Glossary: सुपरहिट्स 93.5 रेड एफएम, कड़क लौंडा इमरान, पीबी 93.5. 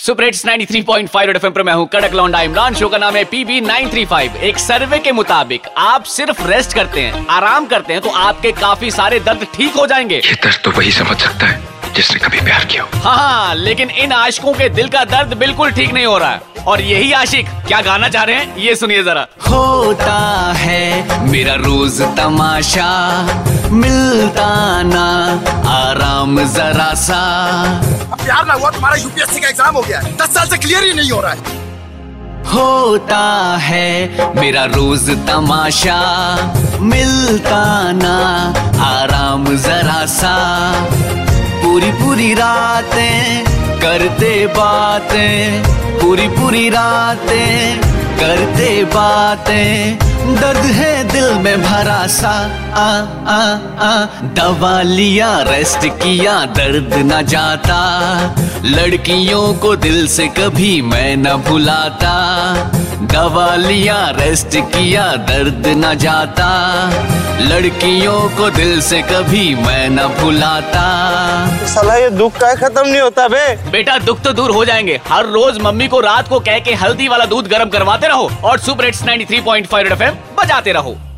सुपरहिट्स 93.5 रेड एफएम पर मैं हूं कड़क लौंडा इमरान। शो का नाम है पीबी 93.5। एक सर्वे के मुताबिक आप सिर्फ रेस्ट करते हैं, आराम करते हैं तो आपके काफी सारे दर्द ठीक हो जाएंगे। ये दर्द तो वही समझ सकता है जिसने कभी प्यार किया। हाँ, लेकिन इन आशिकों के दिल का दर्द बिल्कुल ठीक नहीं हो रहा है। और यही आशिक क्या गाना चाह रहे हैं ये सुनिए जरा। होता है मेरा रोज तमाशा, मिलता ना आराम जरा सा। प्यार ना हुआ तुम्हारा यूपीएससी का एग्जाम हो गया है, 10 साल से क्लियर ही नहीं हो रहा है। होता है मेरा रोज तमाशा, मिलता ना आराम जरा सा। पूरी रातें करते बातें, पूरी रातें करते बातें, दर्द है दिल में भरा सा। आ आ आ दवा लिया, रेस्ट किया, दर्द न जाता। लड़कियों को दिल से कभी मैं न भुलाता। दवा लिया, रेस्ट किया, दर्द न जाता। लड़कियों को दिल से कभी मैं न भुलाता। साला ये दुख का खत्म नहीं होता बे। बेटा दुख तो दूर हो जाएंगे। हर रोज मम्मी को रात को कह के हल्दी वाला दूध गर्म करवाते रहो और सुपरहिट्स 93.5 रेड एफएम बजाते रहो।